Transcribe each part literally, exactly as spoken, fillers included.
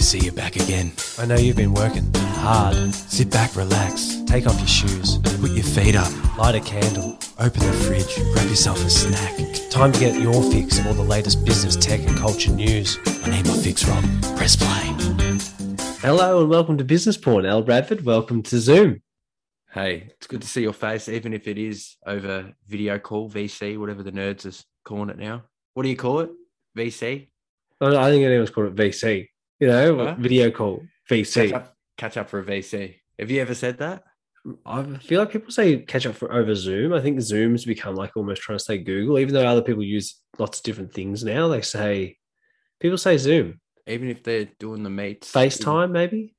to see you back again. I know you've been working hard. Sit back, relax, take off your shoes, put your feet up, light a candle, open the fridge, grab yourself a snack. Time to get your fix of all the latest business, tech and culture news. I need my fix, Rob. Press play. Hello and welcome to Business Porn. Al Bradford, welcome to Zoom. Hey, it's good to see your face, even if it is over video call, V C, whatever the nerds are calling it now. What do you call it? V C? I think anyone's called it V C. You know, huh? Video call, V C. Catch up, catch up for a V C. Have you ever said that? I feel like people say catch up for over Zoom. I think Zoom's become like almost trying to say Google, even though other people use lots of different things now. They say, people say Zoom. Even if they're doing the meets. FaceTime, maybe?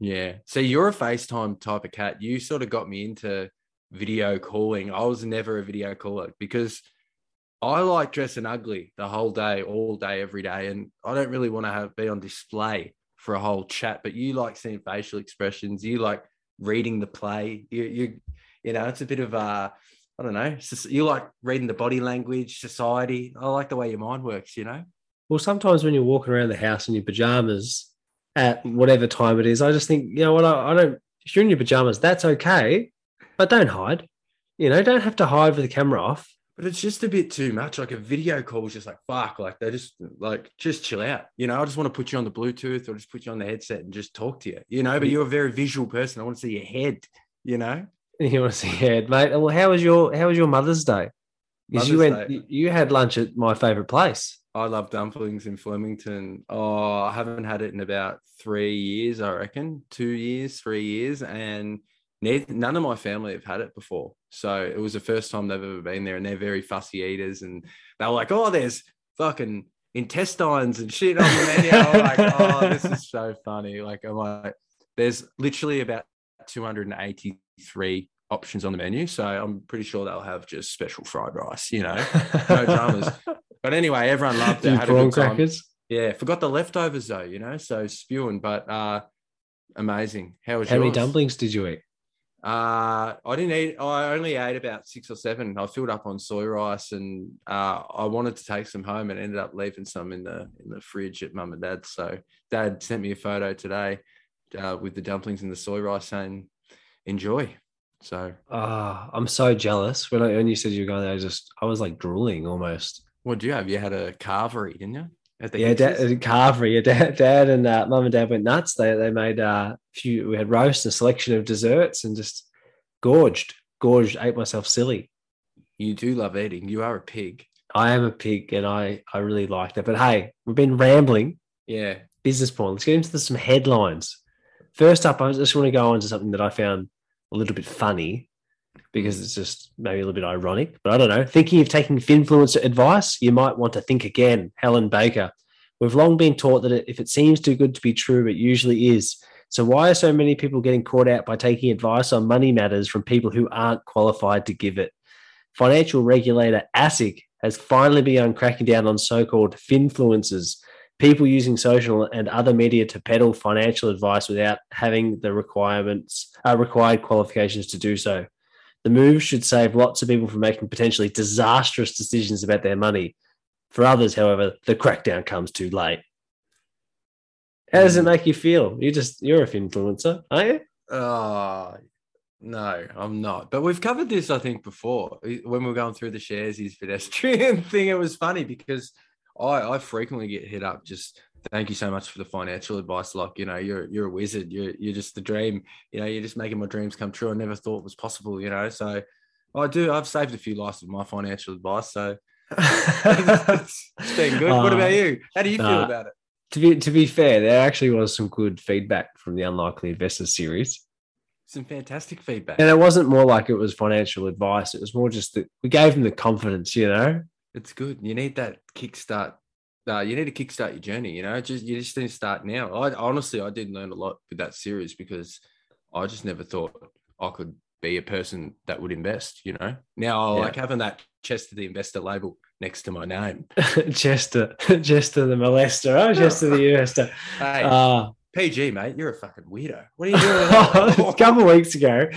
Yeah. So you're a FaceTime type of cat. You sort of got me into video calling. I was never a video caller because I like dressing ugly the whole day, all day, every day. And I don't really want to have be on display for a whole chat, but you like seeing facial expressions. You like reading the play. You, you, you know, it's a bit of a, I don't know. You like reading the body language, society. I like the way your mind works, you know? Well, sometimes when you're walking around the house in your pajamas, at whatever time it is, I just think, you know what, I, I don't, if you're in your pajamas, that's okay, but don't hide. You know, don't have to hide with the camera off. But it's just a bit too much. Like a video call is just like, fuck, like they just, like, just chill out. You know, I just want to put you on the Bluetooth or just put you on the headset and just talk to you, you know, but you're a very visual person. I want to see your head, you know? You want to see your head, mate. Well, how was your, how was your Mother's Day? Because you went, Day. You had lunch at my favourite place. I love dumplings in Flemington. Oh, I haven't had it in about three years, I reckon. Two years, three years. And none of my family have had it before. So it was the first time they've ever been there. And they're very fussy eaters. And they were like, oh, there's fucking intestines and shit on the menu. I'm like, oh, this is so funny. Like, I'm like, there's literally about two hundred eighty-three options on the menu. So I'm pretty sure they'll have just special fried rice, you know, no dramas. But anyway, everyone loved it. Had a good time. Crackers. Yeah, forgot the leftovers though, you know, so spewing, but uh, amazing. How was How yours? Many dumplings did you eat? Uh, I didn't eat. I only ate about six or seven. I filled up on soy rice and uh, I wanted to take some home and ended up leaving some in the in the fridge at mum and dad's. So dad sent me a photo today uh, with the dumplings and the soy rice saying, enjoy. So uh, I'm so jealous. When, I, when you said you were going there, I, just, I was like drooling almost. What do you have? You had a carvery, didn't you? At the yeah, dad, a carvery. Yeah, dad, dad and uh, mum and dad went nuts. They they made uh, a few. We had roast, a selection of desserts, and just gorged, gorged, ate myself silly. You do love eating. You are a pig. I am a pig, and I I really like that. But hey, we've been rambling. Yeah, Business Porn. Let's get into the, some headlines. First up, I just want to go on to something that I found a little bit funny, because it's just maybe a little bit ironic, but I don't know. Thinking of taking Finfluencer advice, you might want to think again. Helen Baker. We've long been taught that if it seems too good to be true, it usually is. So why are so many people getting caught out by taking advice on money matters from people who aren't qualified to give it? Financial regulator ASIC has finally begun cracking down on so-called Finfluencers, people using social and other media to peddle financial advice without having the requirements, uh, required qualifications to do so. The move should save lots of people from making potentially disastrous decisions about their money. For others, however, the crackdown comes too late. How does it make you feel? You just, you're a Finfluencer, aren't you? Uh, no, I'm not. But we've covered this, I think, before. When we were going through the shares, his pedestrian thing, it was funny because I, I frequently get hit up just, thank you so much for the financial advice. Like, you know, you're you're a wizard. You're you're just the dream. You know, you're just making my dreams come true. I never thought it was possible, you know. So I do. I've saved a few lives with my financial advice. So it's, it's been good. Uh, what about you? How do you nah, feel about it? To be to be fair, there actually was some good feedback from the Unlikely Investors series. Some fantastic feedback. And it wasn't more like it was financial advice. It was more just that we gave them the confidence, you know. It's good. You need that kickstart. Uh, you need to kickstart your journey, you know, just, you just need to start now. I honestly, I did learn a lot with that series because I just never thought I could be a person that would invest, you know, now I yeah. like having that Chester, the investor label next to my name. Chester, Chester, the molester. Oh, Chester, the investor. Hey, uh, P G mate, you're a fucking weirdo. What are you doing? A couple of weeks ago,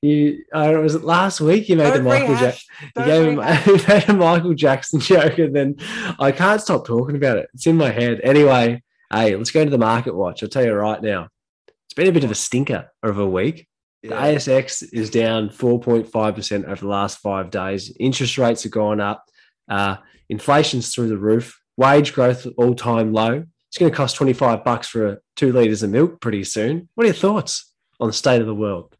you uh, was it last week? You made Don't the Michael Jackson. You gave him, you made a Michael Jackson joke, and then I can't stop talking about it. It's in my head. Anyway, Hey, let's go to the market watch. I'll tell you right now, it's been a bit of a stinker of a week. Yeah. The A S X is down four point five percent over the last five days. Interest rates have gone up. Uh, inflation's through the roof. Wage growth all-time low. It's going to cost twenty-five bucks for two litres of milk pretty soon. What are your thoughts on the state of the world?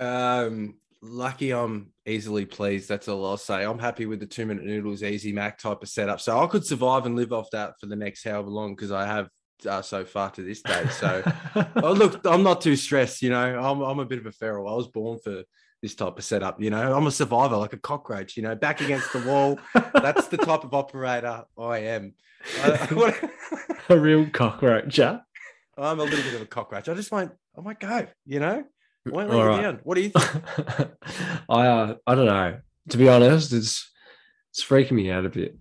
Um, lucky I'm easily pleased. That's all I'll say. I'm happy with the two-minute noodles, easy Mac type of setup. So I could survive and live off that for the next however long because I have Uh, so far to this day. So oh, look, I'm not too stressed, you know. I'm I'm a bit of a feral. I was born for this type of setup, you know. I'm a survivor, like a cockroach, you know, back against the wall. That's the type of operator I am. I, I wanna... A real cockroach, huh? I'm a little bit of a cockroach. I just won't, I might go, you know. I won't let you down. What do you think? I uh, I don't know. To be honest, it's it's freaking me out a bit.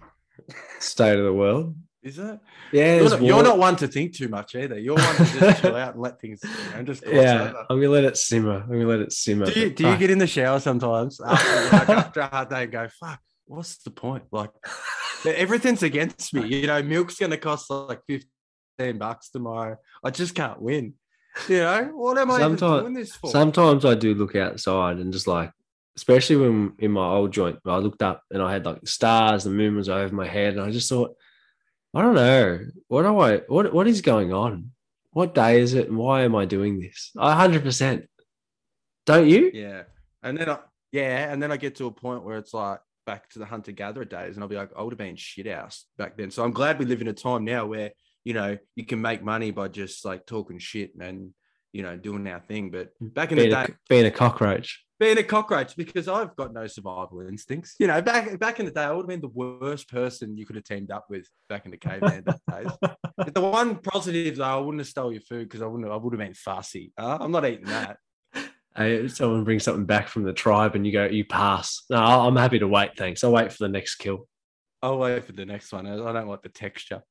State of the world. Is it? Yeah. You're not, you're not one to think too much either. You're one to just chill out and let things, you know, just yeah. Over. I'm gonna let it simmer. I'm gonna let it simmer. Do you, do you get in the shower sometimes after, like, after a hard day and go, "Fuck, what's the point?" Like everything's against me. You know, milk's gonna cost like fifteen bucks tomorrow. I just can't win. You know, what am I sometimes, even doing this for? Sometimes I do look outside and just like, especially when in my old joint, I looked up and I had like stars, the moon was over my head, and I just thought, I don't know. What do I, what, what is going on? What day is it? And why am I doing this? A hundred percent. Don't you? Yeah. And then I, yeah. And then I get to a point where it's like back to the hunter gatherer days and I'll be like, I would have been shit house back then. So I'm glad we live in a time now where, you know, you can make money by just like talking shit and, you know, doing our thing. But back in being the day, a, being a cockroach, being a cockroach, because I've got no survival instincts. You know, back back in the day, I would have been the worst person you could have teamed up with back in the caveman days. But the one positive though, I wouldn't have stole your food because I wouldn't have, I would have been fussy. Uh, I'm not eating that. Hey, someone brings something back from the tribe and you go, you pass. No, I'm happy to wait. Thanks. I'll wait for the next kill. I'll wait for the next one. I don't like the texture.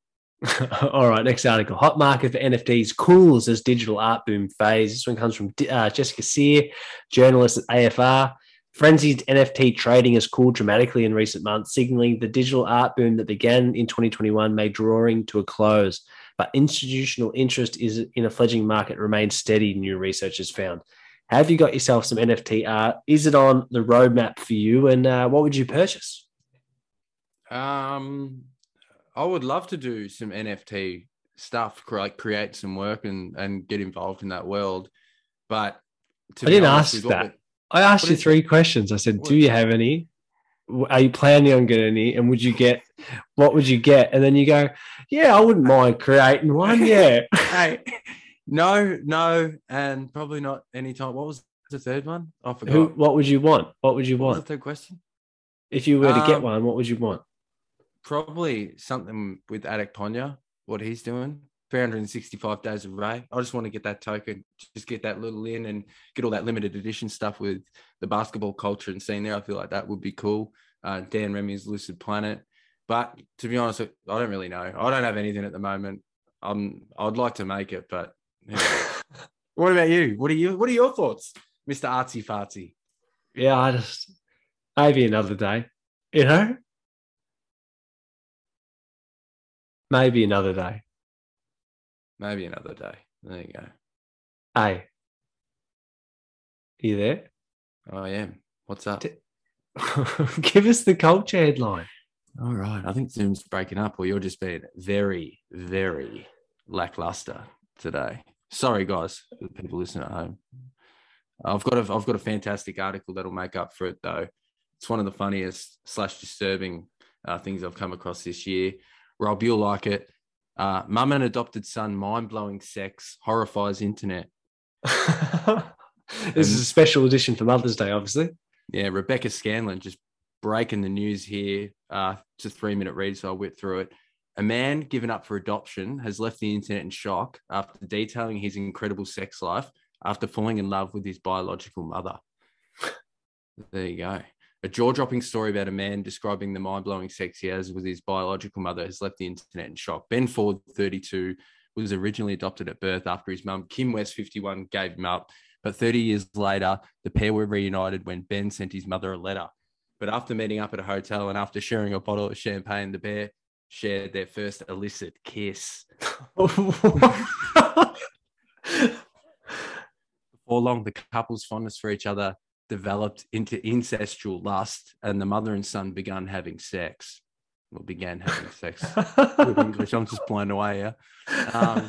All right, next article. Hot market for N F Ts cools as digital art boom phase. This one comes from uh, Jessica Sear, journalist at A F R. Frenzied N F T trading has cooled dramatically in recent months, signaling the digital art boom that began in twenty twenty-one may be drawing to a close. But institutional interest is in a fledgling market remains steady, new research has found. Have you got yourself some N F T art? Is it on the roadmap for you? And uh, what would you purchase? Um... I would love to do some N F T stuff, like create some work and, and get involved in that world. But to I didn't honest, ask that. Bit, I asked you three it? questions. I said, what? Do you have any? Are you planning on getting any? And would you get, what would you get? And then you go, yeah, I wouldn't mind creating one. Yeah. Hey, no, no. And probably not anytime. What was the third one? I forgot. Who, what would you want? What would you want? What was the third question? If you were to um, get one, what would you want? Probably something with Adak Ponya, what he's doing, three hundred sixty-five days of Ray. I just want to get that token, just get that little in and get all that limited edition stuff with the basketball culture and scene there. I feel like that would be cool. Uh, Dan Remy's Lucid Planet. But to be honest, I don't really know. I don't have anything at the moment. Um, I'd like to make it, but anyway. What about you? What are you? What are your thoughts, Mister Artsy Fartsy? Yeah, I just maybe another day, you know? Maybe another day. Maybe another day. There you go. Hey. Are you there? I am. What's up? D- Give us the culture headline. All right. I think Zoom's breaking up or you're just being very, very lackluster today. Sorry, guys, for the people listening at home. I've got a, I've got a fantastic article that'll make up for it, though. It's one of the funniest slash disturbing uh, things I've come across this year. Rob, you'll like it. Uh, Mum and adopted son, mind-blowing sex, horrifies internet. This is a special edition for Mother's Day, obviously. Yeah, Rebecca Scanlon just breaking the news here. Uh, it's a three-minute read, so I'll whip through it. A man given up for adoption has left the internet in shock after detailing his incredible sex life after falling in love with his biological mother. There you go. A jaw-dropping story about a man describing the mind-blowing sex he has with his biological mother has left the internet in shock. Ben Ford, thirty-two, was originally adopted at birth after his mum, Kim West, fifty-one, gave him up. But thirty years later, the pair were reunited when Ben sent his mother a letter. But after meeting up at a hotel and after sharing a bottle of champagne, the pair shared their first illicit kiss. Before long, the couple's fondness for each other developed into incestual lust, and the mother and son began having sex. Well, began having sex with English. I'm just blown away here. Um,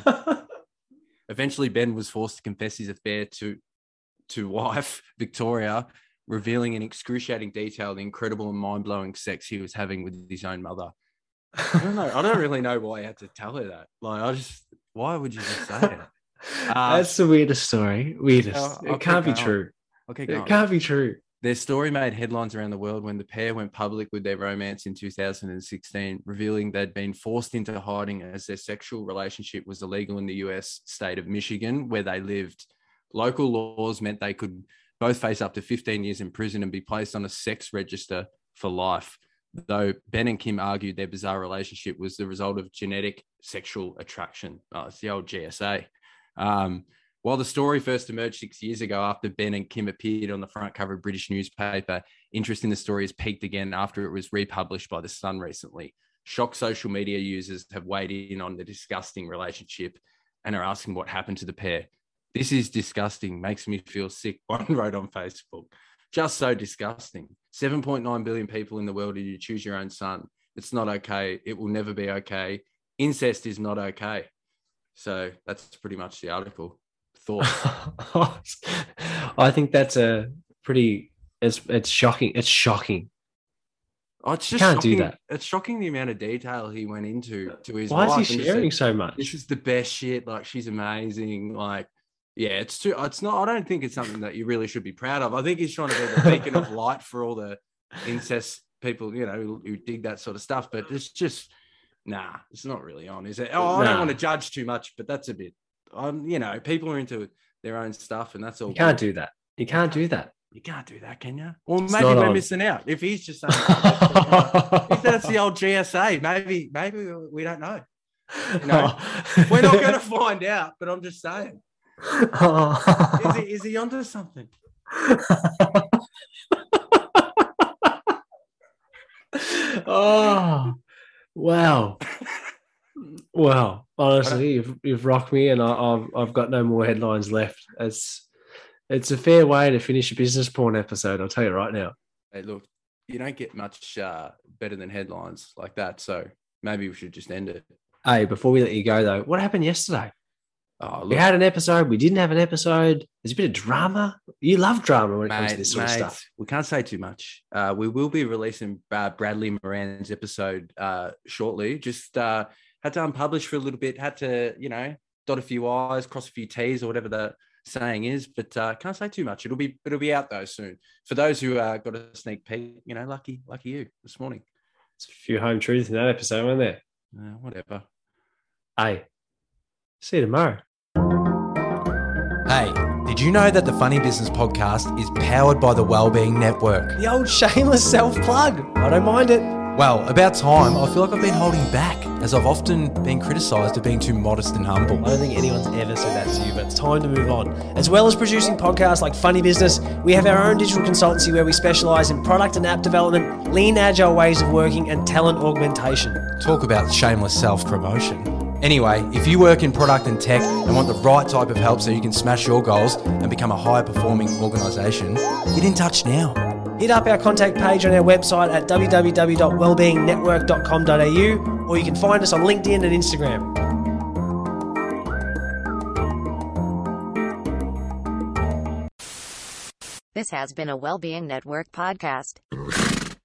eventually, Ben was forced to confess his affair to, to wife, Victoria, revealing in excruciating detail the incredible and mind-blowing sex he was having with his own mother. I don't know. I don't really know why I had to tell her that. Like, I just, why would you just say it? Uh, That's the weirdest story. Weirdest. I'll, I'll it can't be true. Okay, it can't be true. Their story made headlines around the world when the pair went public with their romance in two thousand sixteen, revealing they'd been forced into hiding as their sexual relationship was illegal in the U S state of Michigan, where they lived. Local laws meant they could both face up to fifteen years in prison and be placed on a sex register for life. Though Ben and Kim argued their bizarre relationship was the result of genetic sexual attraction. Oh, it's the old G S A. Um, While the story first emerged six years ago after Ben and Kim appeared on the front cover of British newspaper, interest in the story has peaked again after it was republished by The Sun recently. Shocked social media users have weighed in on the disgusting relationship and are asking what happened to the pair. "This is disgusting. Makes me feel sick," one wrote on Facebook. Just so disgusting. seven point nine billion people in the world, and you choose your own son. It's not okay. It will never be okay. Incest is not okay. So that's pretty much the article. Thoughts? I think that's a pretty it's it's shocking it's shocking oh, it's just you can't shocking. do that it's shocking the amount of detail he went into to his why wife is he sharing said, so much this is the best shit, like she's amazing, like yeah it's too it's not I don't think it's something that you really should be proud of. I think he's trying to be the beacon of light for all the incest people, you know, who, who dig that sort of stuff, but it's just nah it's not really on, is it? oh I nah. don't want to judge too much, but that's a bit Um, you know, people are into their own stuff, and that's all. You can't do that. You can't do that. You can't do that, can you? Or maybe we're missing out. If he's just saying, if that's the old G S A, maybe, maybe we don't know. You know, we're not going to find out. But I'm just saying, is he, is he onto something? Oh, wow. Wow, honestly, you've you've rocked me, and I, I've I've got no more headlines left. It's it's a fair way to finish a business porn episode. I'll tell you right now. Hey, look, you don't get much uh, better than headlines like that. So maybe we should just end it. Hey, before we let you go though, what happened yesterday? Oh, look, we had an episode. We didn't have an episode. There's a bit of drama. You love drama when it mate, comes to this sort mate, of stuff. We can't say too much. Uh, we will be releasing uh, Bradley Moran's episode uh, shortly. Just. Uh, Had to unpublish for a little bit, had to, you know, dot a few I's, cross a few T's, or whatever the saying is, but uh, can't say too much. It'll be it'll be out though soon. For those who uh, got a sneak peek, you know, lucky, lucky you this morning. It's a few home truths in that episode, weren't there? Uh, whatever. Hey, see you tomorrow. Hey, did you know that the Funny Business Podcast is powered by the Wellbeing Network? The old shameless self-plug. I don't mind it. Well, about time. I feel like I've been holding back, as I've often been criticised of being too modest and humble. I don't think anyone's ever said that to you, but it's time to move on. As well as producing podcasts like Funny Business, we have our own digital consultancy where we specialise in product and app development, lean agile ways of working, and talent augmentation. Talk about shameless self-promotion. Anyway, if you work in product and tech and want the right type of help so you can smash your goals and become a high-performing organisation, get in touch now. Hit up our contact page on our website at w w w dot wellbeing network dot com dot a u, or you can find us on LinkedIn and Instagram. This has been a Wellbeing Network podcast.